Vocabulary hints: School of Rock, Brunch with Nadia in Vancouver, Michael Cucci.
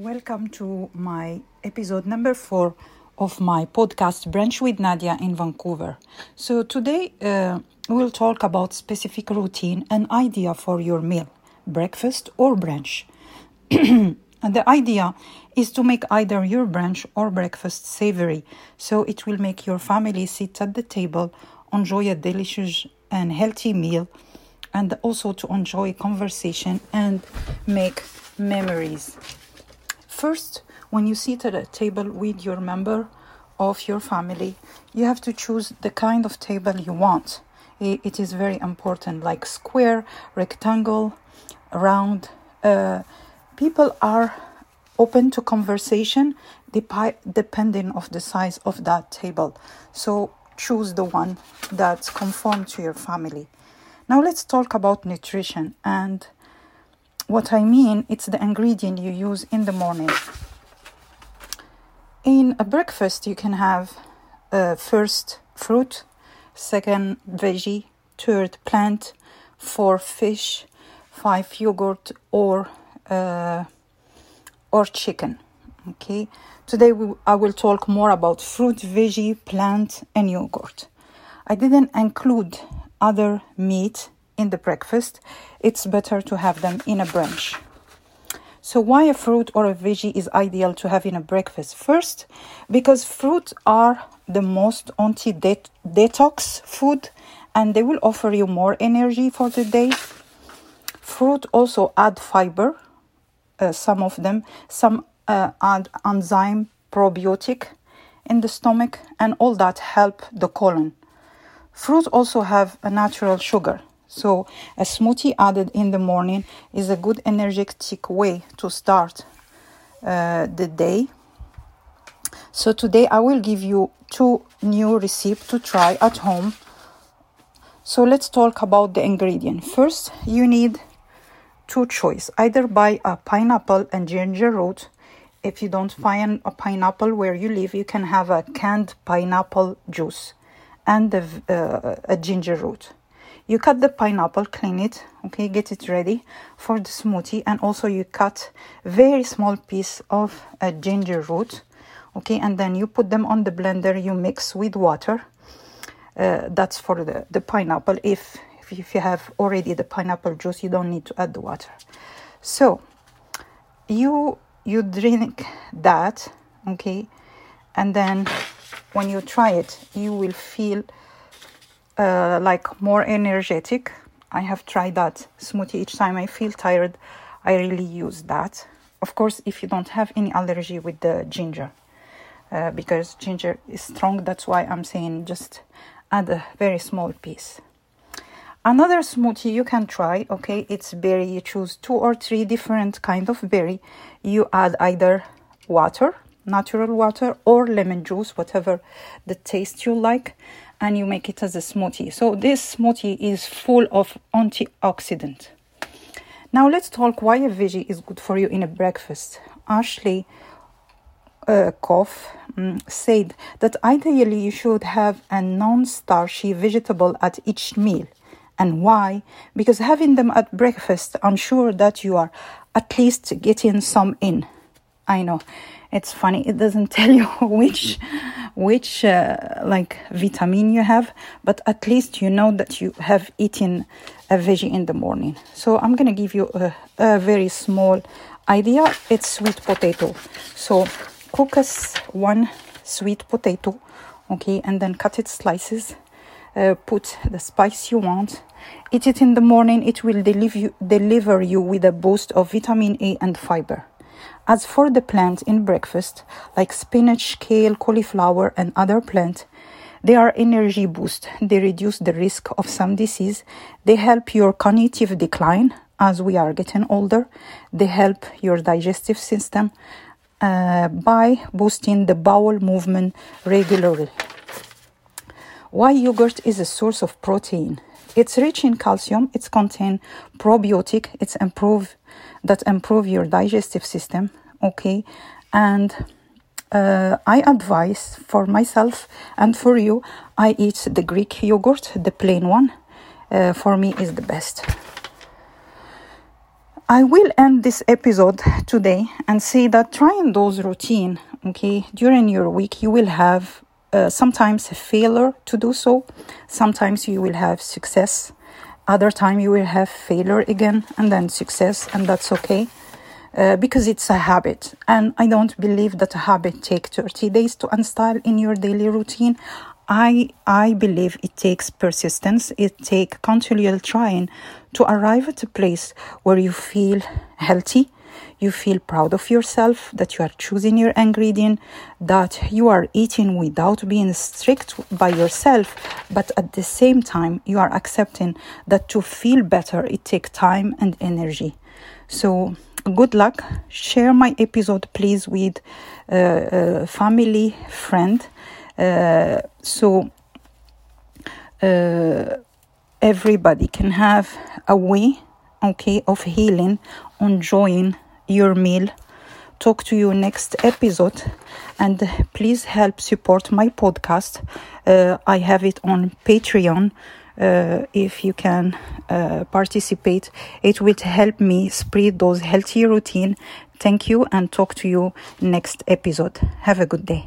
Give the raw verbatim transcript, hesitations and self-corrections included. Welcome to my episode number four of my podcast Brunch with Nadia in Vancouver. So today uh, we'll talk about specific routine and idea for your meal, breakfast or brunch. And the idea is to make either your brunch or breakfast savory, so it will make your family sit at the table, enjoy a delicious and healthy meal, and also to enjoy conversation and make memories. First, when you sit at a table with your member of your family, you have to choose the kind of table you want. It is very important, like square, rectangle, round. Uh, people are open to conversation dep- depending on the size of that table. So choose the one that's conform to your family. Now let's talk about nutrition, and what I mean, it's the ingredient you use in the morning. In a breakfast, you can have uh, first fruit, second veggie, third plant, four fish, five yogurt or uh, or chicken. Okay. Today we, I will talk more about fruit, veggie, plant, and yogurt. I didn't include other meat in the breakfast. It's better to have them in a brunch. So why a fruit or a veggie is ideal to have in a breakfast? First, because fruits are the most anti-detox food, and they will offer you more energy for the day. Fruit also add fiber, uh, some of them. Some uh, add enzyme, probiotic in the stomach, and all that help the colon. Fruits also have a natural sugar, so a smoothie added in the morning is a good energetic way to start uh, the day. So today I will give you two new recipes to try at home. So let's talk about the ingredient. First, you need two choices. Either buy a pineapple and ginger root. If you don't find a pineapple where you live, you can have a canned pineapple juice and a, uh, a ginger root. You cut the pineapple, clean it, okay, get it ready for the smoothie, and also you cut very small piece of a ginger root, okay, and then you put them on the blender, you mix with water. Uh, that's for the, the pineapple. If, if if you have already the pineapple juice, you don't need to add the water. So you you drink that, okay, and then when you try it, you will feel uh, like more energetic. I have tried that smoothie. Each time I feel tired, I really use that. Of course, if you don't have any allergy with the ginger, uh, because ginger is strong, that's why I'm saying just add a very small piece. Another smoothie you can try, okay, it's berry. You choose two or three different kind of berry. You add either water, natural water, or lemon juice, whatever the taste you like, and you make it as a smoothie. So this smoothie is full of antioxidant. Now let's talk why a veggie is good for you in a breakfast. Ashley uh, Koff um, said that ideally you should have a non-starchy vegetable at each meal. And why? Because having them at breakfast ensures that you are at least getting some in. I know, it's funny. It doesn't tell you which, which uh, like vitamin you have, but at least you know that you have eaten a veggie in the morning. So I'm gonna give you a, a very small idea. It's sweet potato. So cook us one sweet potato, okay, and then cut it slices. Uh, put the spice you want. Eat it in the morning. It will deliver you, deliver you with a boost of vitamin A and fiber. As for the plant in breakfast, like spinach, kale, cauliflower, and other plants, they are energy boost. They reduce the risk of some disease. They help your cognitive decline as we are getting older. They help your digestive system uh, by boosting the bowel movement regularly. Why yogurt is a source of protein? It's rich in calcium. It's contain probiotic. It's improve that improve your digestive system. Okay, and uh, I advise for myself and for you. I eat the Greek yogurt, the plain one. Uh, for me, is the best. I will end this episode today and say that trying those routine, okay, during your week, you will have uh, sometimes a failure to do so. Sometimes you will have success. Other time you will have failure again and then success, and that's okay. Uh, because it's a habit, and I don't believe that a habit takes thirty days to install in your daily routine. I I believe it takes persistence, it takes continual trying to arrive at a place where you feel healthy, you feel proud of yourself, that you are choosing your ingredient, that you are eating without being strict by yourself, but at the same time you are accepting that to feel better it takes time and energy. So good luck. Share my episode, please, with uh, a family, friend. Uh, so uh, everybody can have a way, okay, of healing, enjoying your meal. Talk to you next episode, and please help support my podcast. Uh, I have it on Patreon. Uh, if you can uh, participate, it will help me spread those healthy routine. Thank you, and talk to you next episode. Have a good day.